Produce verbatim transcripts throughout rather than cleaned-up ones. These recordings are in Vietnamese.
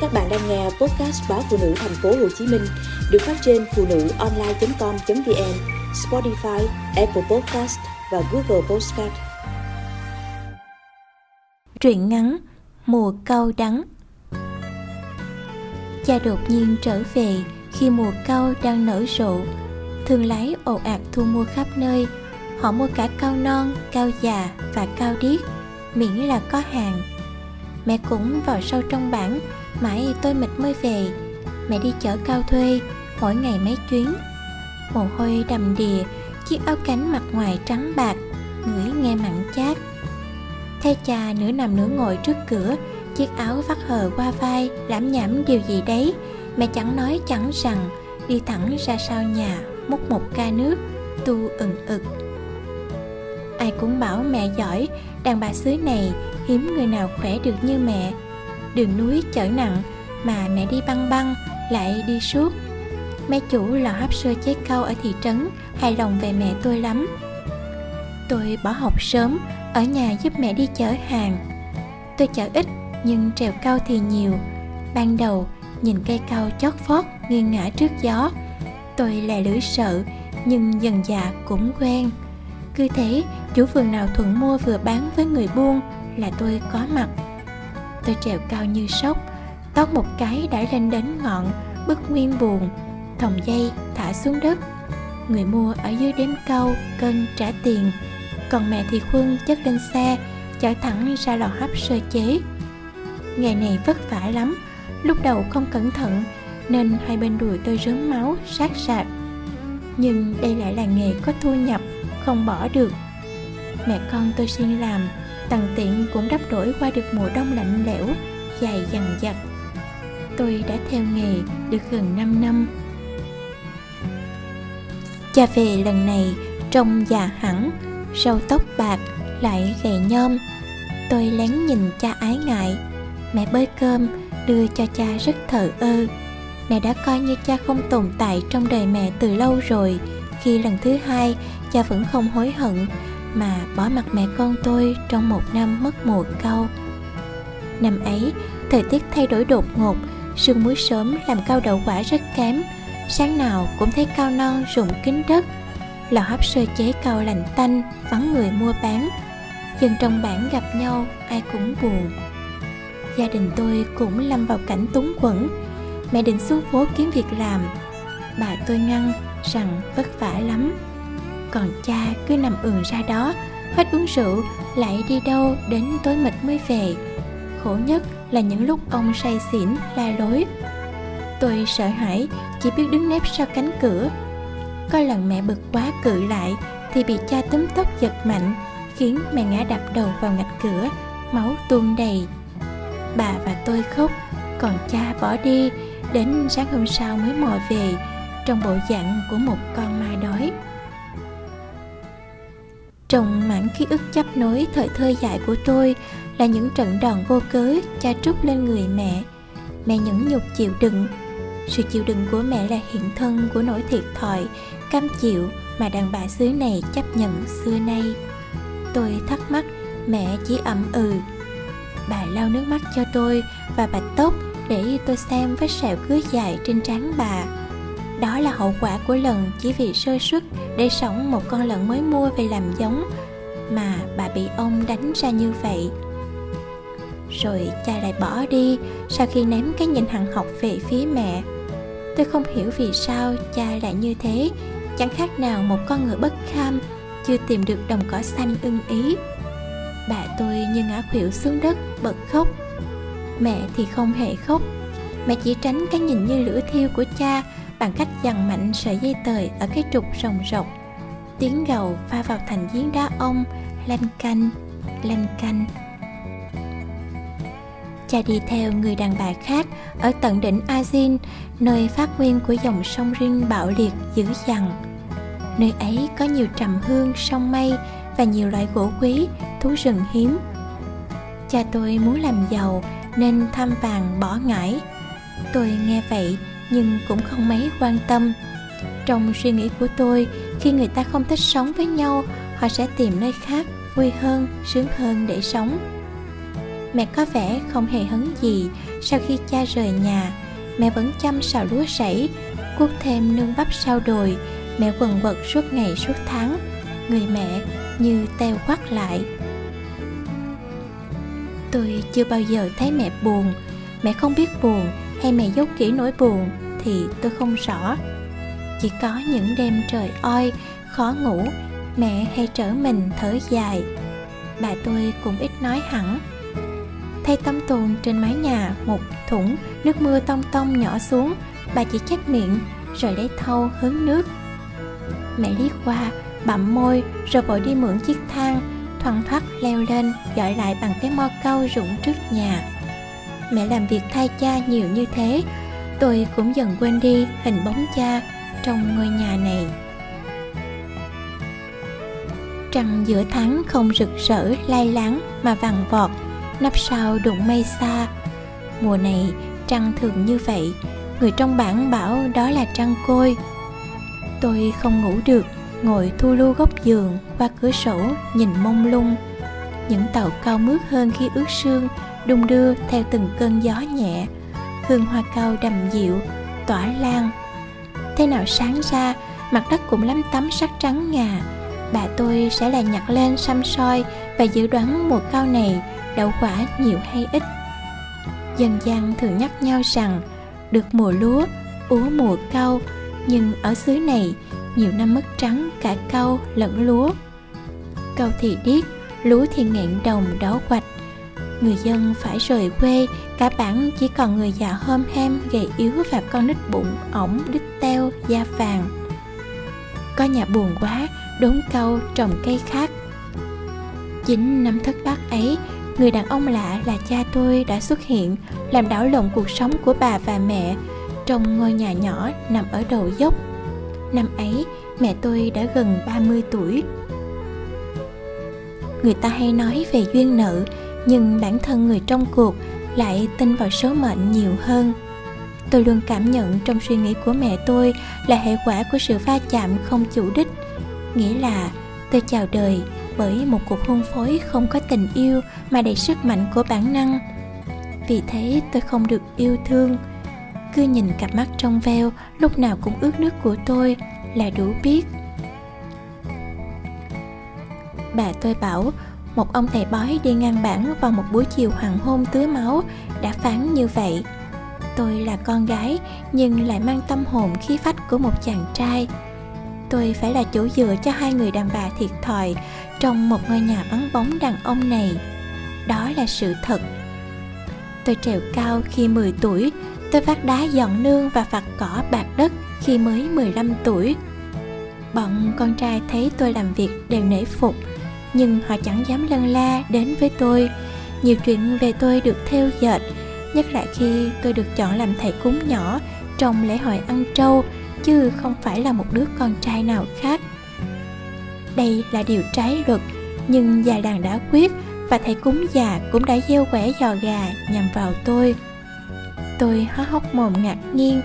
Các bạn đang nghe podcast báo Phụ Nữ Thành phố Hồ Chí Minh được phát trên phụ nữ online chấm com chấm vn, Spotify, Apple Podcast và Google Podcast. Truyện ngắn Mùa cau đắng. Cha đột nhiên trở về khi mùa cau đang nở rộ. Thương lái ồ ạt thu mua khắp nơi. Họ mua cả cau non, cau già và cau điếc, miễn là có hàng. Mẹ cũng vào sâu trong bản, mãi tôi mệt mới về. Mẹ đi chở cau thuê, mỗi ngày mấy chuyến. Mồ hôi đầm đìa, chiếc áo cánh mặt ngoài trắng bạc, ngửi nghe mặn chát. Thấy cha nửa nằm nửa ngồi trước cửa, chiếc áo vắt hờ qua vai, lảm nhảm điều gì đấy. Mẹ chẳng nói chẳng rằng, đi thẳng ra sau nhà, múc một ca nước, tu ừng ực. Ai cũng bảo mẹ giỏi, đàn bà xứ này hiếm người nào khỏe được như mẹ. Đường núi chở nặng mà mẹ đi băng băng, lại đi suốt. Mấy chủ lò hấp sơ chế cau ở thị trấn hài lòng về mẹ tôi lắm. Tôi bỏ học sớm, ở nhà giúp mẹ đi chở hàng. Tôi chở ít nhưng trèo cau thì nhiều. Ban đầu nhìn cây cau chót vót nghiêng ngả trước gió, tôi lè lưỡi sợ, nhưng dần dà cũng quen. Cứ thế, chủ vườn nào thuận mua vừa bán với người buôn là tôi có mặt. Tôi trèo cau như sốc, tót một cái đã lên đến ngọn, bứt nguyên buồn, thòng dây thả xuống đất. Người mua ở dưới đếm cau, cân trả tiền, còn mẹ thì khuân chất lên xe, chở thẳng ra lò hấp sơ chế. Ngày này vất vả lắm, lúc đầu không cẩn thận nên hai bên đùi tôi rớm máu sát sạc. Nhưng đây lại là nghề có thu nhập, không bỏ được. Mẹ con tôi xin làm, tằn tiện cũng đắp đổi qua được mùa đông lạnh lẽo, dài dằng dặc. Tôi đã theo nghề được gần năm năm. Cha về lần này trông già hẳn, râu tóc bạc, lại gầy nhom. Tôi lén nhìn cha ái ngại. Mẹ bới cơm đưa cho cha rất thờ ơ. Mẹ đã coi như cha không tồn tại trong đời mẹ từ lâu rồi. Khi lần thứ hai, cha vẫn không hối hận mà bỏ mặc mẹ con tôi trong một năm mất mùa cau. Năm ấy, thời tiết thay đổi đột ngột, sương muối sớm làm cau đậu quả rất kém. Sáng nào cũng thấy cau non rụng kín đất. Lò hấp sơ chế cau lạnh tanh, vắng người mua bán. Dân trong bản gặp nhau, ai cũng buồn. Gia đình tôi cũng lâm vào cảnh túng quẫn. Mẹ định xuống phố kiếm việc làm. Bà tôi ngăn rằng vất vả lắm. Còn cha cứ nằm ườn ra đó, hết uống rượu, lại đi đâu đến tối mịt mới về. Khổ nhất là những lúc ông say xỉn, la lối. Tôi sợ hãi, chỉ biết đứng nép sau cánh cửa. Có lần mẹ bực quá cự lại thì bị cha túm tóc giật mạnh, khiến mẹ ngã đập đầu vào ngạch cửa, máu tuôn đầy. Bà và tôi khóc, còn cha bỏ đi, đến sáng hôm sau mới mò về, trong bộ dạng của một con ma đói. Trong mảng ký ức chắp nối thời thơ dại của tôi là những trận đòn vô cớ cha trút lên người mẹ. Mẹ nhẫn nhục chịu đựng. Sự chịu đựng của mẹ là hiện thân của nỗi thiệt thòi, cam chịu mà đàn bà xứ này chấp nhận xưa nay. Tôi thắc mắc, mẹ chỉ ậm ừ. Bà lau nước mắt cho tôi và bạch tóc để tôi xem vết sẹo cứa dài trên trán bà. Đó là hậu quả của lần chỉ vì sơ suất để sống một con lợn mới mua về làm giống mà bà bị ông đánh ra như vậy. Rồi cha lại bỏ đi sau khi ném cái nhìn hằn học về phía mẹ. Tôi không hiểu vì sao cha lại như thế, chẳng khác nào một con ngựa bất kham chưa tìm được đồng cỏ xanh ưng ý. Bà tôi như ngã khuỵu xuống đất, bật khóc. Mẹ thì không hề khóc. Mẹ chỉ tránh cái nhìn như lửa thiêu của cha bằng cách giằng mạnh sợi dây tời ở cái trục rồng rọc. Tiếng gầu pha vào thành giếng đá ông, lanh canh, lanh canh. Cha đi theo người đàn bà khác ở tận đỉnh Azin, nơi phát nguyên của dòng sông Rin bạo liệt dữ dằn. Nơi ấy có nhiều trầm hương, sông mây và nhiều loại gỗ quý, thú rừng hiếm. Cha tôi muốn làm giàu nên tham vàng bỏ ngải. Tôi nghe vậy nhưng cũng không mấy quan tâm. Trong suy nghĩ của tôi, khi người ta không thích sống với nhau, họ sẽ tìm nơi khác vui hơn, sướng hơn để sống. Mẹ có vẻ không hề hấn gì sau khi cha rời nhà, mẹ vẫn chăm xào lúa sảy, cuốc thêm nương bắp sau đồi. Mẹ quần quật suốt ngày suốt tháng, người mẹ như teo quắt lại. Tôi chưa bao giờ thấy mẹ buồn. Mẹ không biết buồn hay mẹ giấu kỹ nỗi buồn thì tôi không rõ. Chỉ có những đêm trời oi, khó ngủ, mẹ hay trở mình thở dài. Bà tôi cũng ít nói hẳn. Thay tấm tồn trên mái nhà một thủng nước mưa tông tông nhỏ xuống, bà chỉ chép miệng rồi lấy thau hứng nước. Mẹ liếc qua, bặm môi rồi vội đi mượn chiếc thang, thoăn thoắt leo lên, dọi lại bằng cái mo cau rụng trước nhà. Mẹ làm việc thay cha nhiều như thế, tôi cũng dần quên đi hình bóng cha trong ngôi nhà này. Trăng giữa tháng không rực rỡ lai láng mà vàng vọt, nắp sao đụng mây xa. Mùa này trăng thường như vậy, người trong bản bảo đó là trăng côi. Tôi không ngủ được, ngồi thu lưu góc giường, qua cửa sổ nhìn mông lung. Những tàu cao mướt hơn khi ướt sương, đung đưa theo từng cơn gió nhẹ. Hương hoa cau đầm dịu, tỏa lan. Thế nào sáng ra, mặt đất cũng lắm tấm sắc trắng ngà. Bà tôi sẽ là nhặt lên xăm soi và dự đoán mùa cau này đậu quả nhiều hay ít. Dân gian thường nhắc nhau rằng được mùa lúa, úa mùa cau, nhưng ở xứ này nhiều năm mất trắng cả cau lẫn lúa. Cau thì điếc, lúa thì nghẹn đồng đỏ quạch. Người dân phải rời quê, cả bản chỉ còn người già hôm hem gầy yếu và con nít bụng ổng đít teo da vàng. Có nhà buồn quá, đốn cau trồng cây khác. Chính năm thất bát ấy, người đàn ông lạ là cha tôi đã xuất hiện, làm đảo lộn cuộc sống của bà và mẹ trong ngôi nhà nhỏ nằm ở đầu dốc. Năm ấy, mẹ tôi đã gần ba mươi tuổi. Người ta hay nói về duyên nợ, nhưng bản thân người trong cuộc lại tin vào số mệnh nhiều hơn. Tôi luôn cảm nhận trong suy nghĩ của mẹ tôi là hệ quả của sự va chạm không chủ đích. Nghĩa là tôi chào đời bởi một cuộc hôn phối không có tình yêu mà đầy sức mạnh của bản năng. Vì thế tôi không được yêu thương. Cứ nhìn cặp mắt trong veo lúc nào cũng ướt nước của tôi là đủ biết. Bà tôi bảo một ông thầy bói đi ngang bản vào một buổi chiều hoàng hôn tưới máu đã phán như vậy. Tôi là con gái nhưng lại mang tâm hồn khí phách của một chàng trai. Tôi phải là chỗ dựa cho hai người đàn bà thiệt thòi trong một ngôi nhà vắng bóng đàn ông này. Đó là sự thật. Tôi trèo cao khi mười tuổi. Tôi vác đá dọn nương và phạt cỏ bạt đất khi mới mười lăm tuổi. Bọn con trai thấy tôi làm việc đều nể phục, nhưng họ chẳng dám lân la đến với tôi. Nhiều chuyện về tôi được thêu dệt, nhất là khi tôi được chọn làm thầy cúng nhỏ trong lễ hội ăn trâu, chứ không phải là một đứa con trai nào khác. Đây là điều trái luật, nhưng già làng đã quyết và thầy cúng già cũng đã gieo quẻ giò gà nhằm vào tôi. Tôi há hốc mồm ngạc nhiên,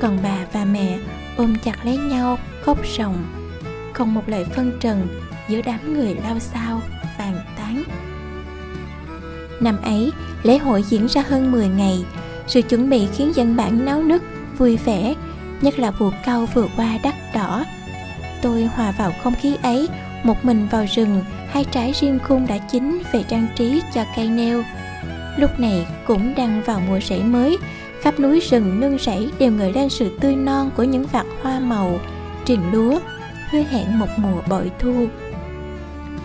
còn bà và mẹ ôm chặt lấy nhau khóc ròng, không một lời phân trần giữa đám người lao xao bàn tán. Năm ấy, lễ hội diễn ra hơn mười ngày. Sự chuẩn bị khiến dân bản náo nức vui vẻ, nhất là vụ cau vừa qua đắt đỏ. Tôi hòa vào không khí ấy, một mình vào rừng, hai trái riêng khung đã chín về trang trí cho cây nêu. Lúc này cũng đang vào mùa rẫy mới, khắp núi rừng nương rẫy đều ngợi lên sự tươi non của những vạt hoa màu, triền lúa, hứa hẹn một mùa bội thu.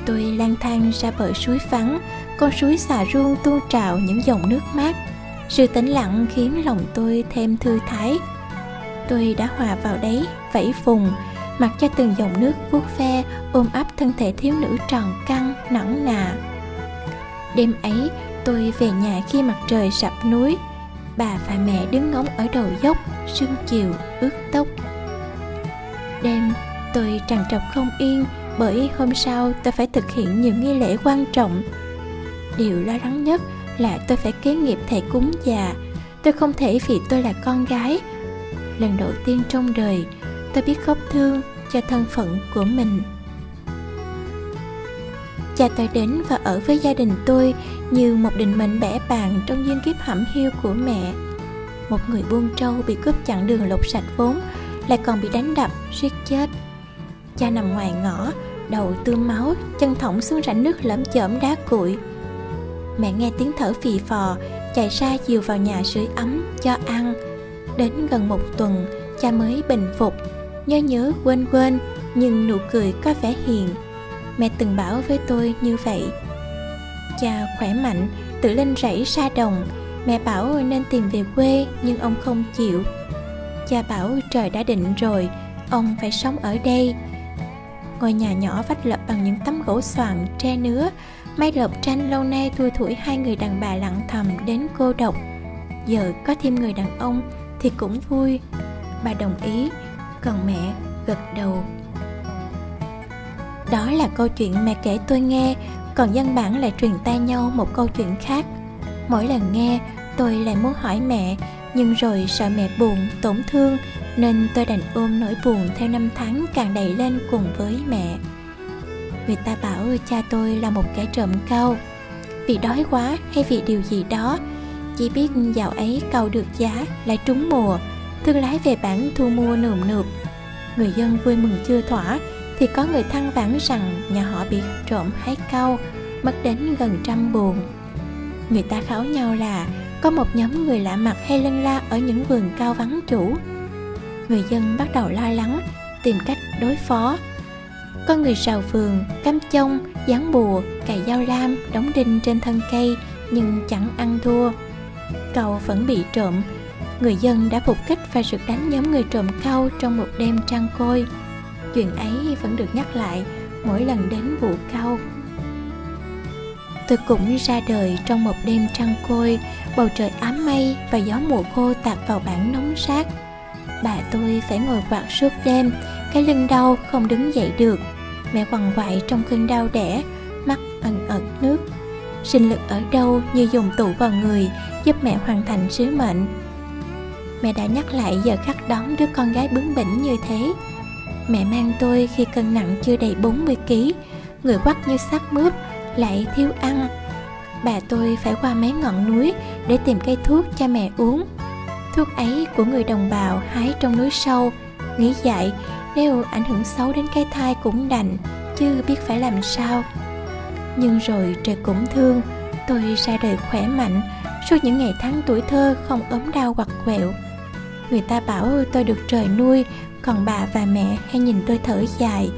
Tôi lang thang ra bờ suối vắng, con suối xà ruông tuôn trào những dòng nước mát. Sự tĩnh lặng khiến lòng tôi thêm thư thái. Tôi đã hòa vào đấy, vẫy phùng, mặc cho từng dòng nước vuốt ve ôm ấp thân thể thiếu nữ tròn căng, nõn nà. Đêm ấy, tôi về nhà khi mặt trời sập núi. Bà và mẹ đứng ngóng ở đầu dốc, sương chiều ướt tóc. Đêm, tôi trằn trọc không yên, bởi hôm sau tôi phải thực hiện nhiều nghi lễ quan trọng. Điều lo lắng nhất là tôi phải kế nghiệp thầy cúng già. Tôi không thể vì tôi là con gái. Lần đầu tiên trong đời, tôi biết khóc thương cho thân phận của mình. Cha tôi đến và ở với gia đình tôi như một định mệnh bẻ bàng trong duyên kiếp hẩm hiu của mẹ. Một người buôn trâu bị cướp chặn đường lột sạch vốn, lại còn bị đánh đập, suýt chết. Cha nằm ngoài ngõ, đầu tươm máu, chân thõng xuống rãnh nước lởm chởm đá cuội. Mẹ nghe tiếng thở phì phò, chạy ra dìu vào nhà sưởi ấm, cho ăn. Đến gần một tuần, cha mới bình phục, nhớ nhớ quên quên, nhưng nụ cười có vẻ hiền. Mẹ từng bảo với tôi như vậy. Cha khỏe mạnh, tự lên rẫy sa đồng. Mẹ bảo nên tìm về quê, nhưng ông không chịu. Cha bảo trời đã định rồi, ông phải sống ở đây. Ngôi nhà nhỏ vách lập bằng những tấm gỗ xoàng, tre nứa. Mái lợp tranh lâu nay thui thủi hai người đàn bà lặng thầm đến cô độc. Giờ có thêm người đàn ông thì cũng vui. Bà đồng ý, còn mẹ gật đầu. Đó là câu chuyện mẹ kể tôi nghe, còn dân bản lại truyền tai nhau một câu chuyện khác. Mỗi lần nghe, tôi lại muốn hỏi mẹ, nhưng rồi sợ mẹ buồn, tổn thương, nên tôi đành ôm nỗi buồn theo năm tháng càng đầy lên cùng với mẹ. Người ta bảo cha tôi là một kẻ trộm cau, vì đói quá hay vì điều gì đó, chỉ biết dạo ấy cau được giá, lại trúng mùa, thương lái về bản thu mua nườm nượp. Người dân vui mừng chưa thỏa, thì có người than vãn rằng nhà họ bị trộm hái cau, mất đến gần trăm buồng. Người ta kháo nhau là có một nhóm người lạ mặt hay lân la ở những vườn cau vắng chủ. Người dân bắt đầu lo lắng, tìm cách đối phó. Có người rào vườn, cắm chông, dán bùa, cài dao lam, đóng đinh trên thân cây, nhưng chẳng ăn thua. Cau vẫn bị trộm. Người dân đã phục kích và rượt đánh nhóm người trộm cau trong một đêm trăng côi. Chuyện ấy vẫn được nhắc lại mỗi lần đến vụ cau. Tôi cũng ra đời trong một đêm trăng côi, bầu trời ám mây và gió mùa khô tạt vào bản nóng rát. Bà tôi phải ngồi quạt suốt đêm, cái lưng đau không đứng dậy được. Mẹ quằn quại trong cơn đau đẻ, mắt ẩn ẩn nước. Sinh lực ở đâu như dùng tụ vào người, giúp mẹ hoàn thành sứ mệnh. Mẹ đã nhắc lại giờ khắc đón đứa con gái bướng bỉnh như thế. Mẹ mang tôi khi cân nặng chưa đầy bốn mươi ki lô gam, người quắt như xác mướp, lại thiếu ăn. Bà tôi phải qua mấy ngọn núi để tìm cây thuốc cho mẹ uống. Thuốc ấy của người đồng bào hái trong núi sâu, nghĩ dại nếu ảnh hưởng xấu đến cái thai cũng đành, chứ biết phải làm sao. Nhưng rồi trời cũng thương, tôi ra đời khỏe mạnh, suốt những ngày tháng tuổi thơ không ốm đau hoặc quẹo. Người ta bảo tôi được trời nuôi, còn bà và mẹ hay nhìn tôi thở dài.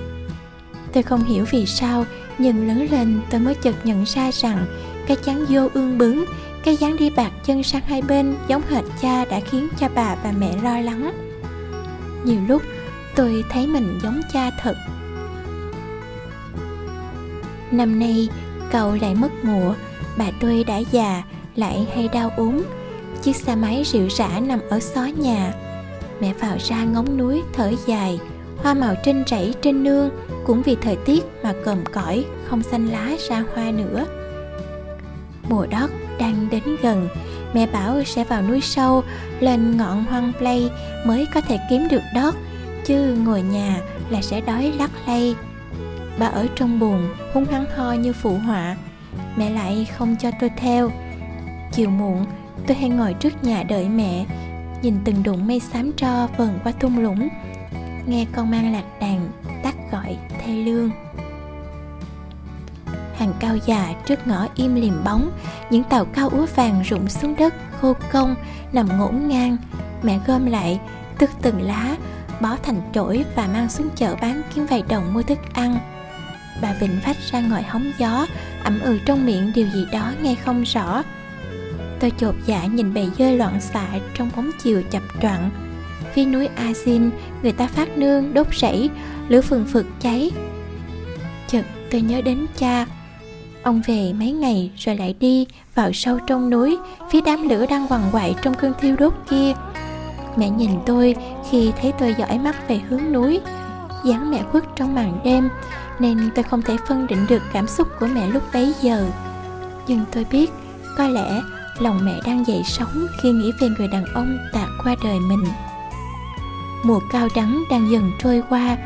Tôi không hiểu vì sao, nhưng lớn lên tôi mới chợt nhận ra rằng cái chán vô ương bướng, cái dáng đi bạc chân sang hai bên giống hệt cha đã khiến cho bà và mẹ lo lắng. Nhiều lúc tôi thấy mình giống cha thật. Năm nay cậu lại mất mùa, bà tôi đã già, lại hay đau ốm. Chiếc xe máy rệu rã nằm ở xó nhà. Mẹ vào ra ngóng núi thở dài. Hoa màu trên rẫy trên nương cũng vì thời tiết mà còm cõi, không xanh lá ra hoa nữa. Mùa đót đang đến gần. Mẹ bảo sẽ vào núi sâu, lên ngọn hoang plei mới có thể kiếm được đót, chứ ngồi nhà là sẽ đói lắc lay. Bà ở trong buồng hung hăng ho như phụ họa. Mẹ lại không cho tôi theo. Chiều muộn tôi hay ngồi trước nhà đợi mẹ, nhìn từng đụng mây xám tro vờn qua thung lũng, nghe con mang lạc đàn tắc gọi thê lương. Hàng cau già trước ngõ im lìm bóng, những tàu cau úa vàng rụng xuống đất khô cong nằm ngổn ngang. Mẹ gom lại, tước từng lá, bó thành chổi và mang xuống chợ bán kiếm vài đồng mua thức ăn. Bà vịn vách ra ngồi hóng gió, ẩm ừ trong miệng điều gì đó nghe không rõ. Tôi chột dạ nhìn bầy dơi loạn xạ trong bóng chiều chập choạng. Phía núi Azin, người ta phát nương, đốt rẫy, lửa phừng phực cháy. Chợt tôi nhớ đến cha. Ông về mấy ngày rồi lại đi, vào sâu trong núi, phía đám lửa đang quằn quại trong cơn thiêu đốt kia. Mẹ nhìn tôi khi thấy tôi dõi mắt về hướng núi. Dáng mẹ khuất trong màn đêm, nên tôi không thể phân định được cảm xúc của mẹ lúc bấy giờ. Nhưng tôi biết, có lẽ lòng mẹ đang dậy sóng khi nghĩ về người đàn ông tạt qua đời mình. Mùa cau đắng đang dần trôi qua.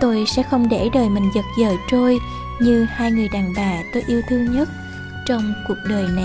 Tôi sẽ không để đời mình giật giờ trôi, như hai người đàn bà tôi yêu thương nhất trong cuộc đời này.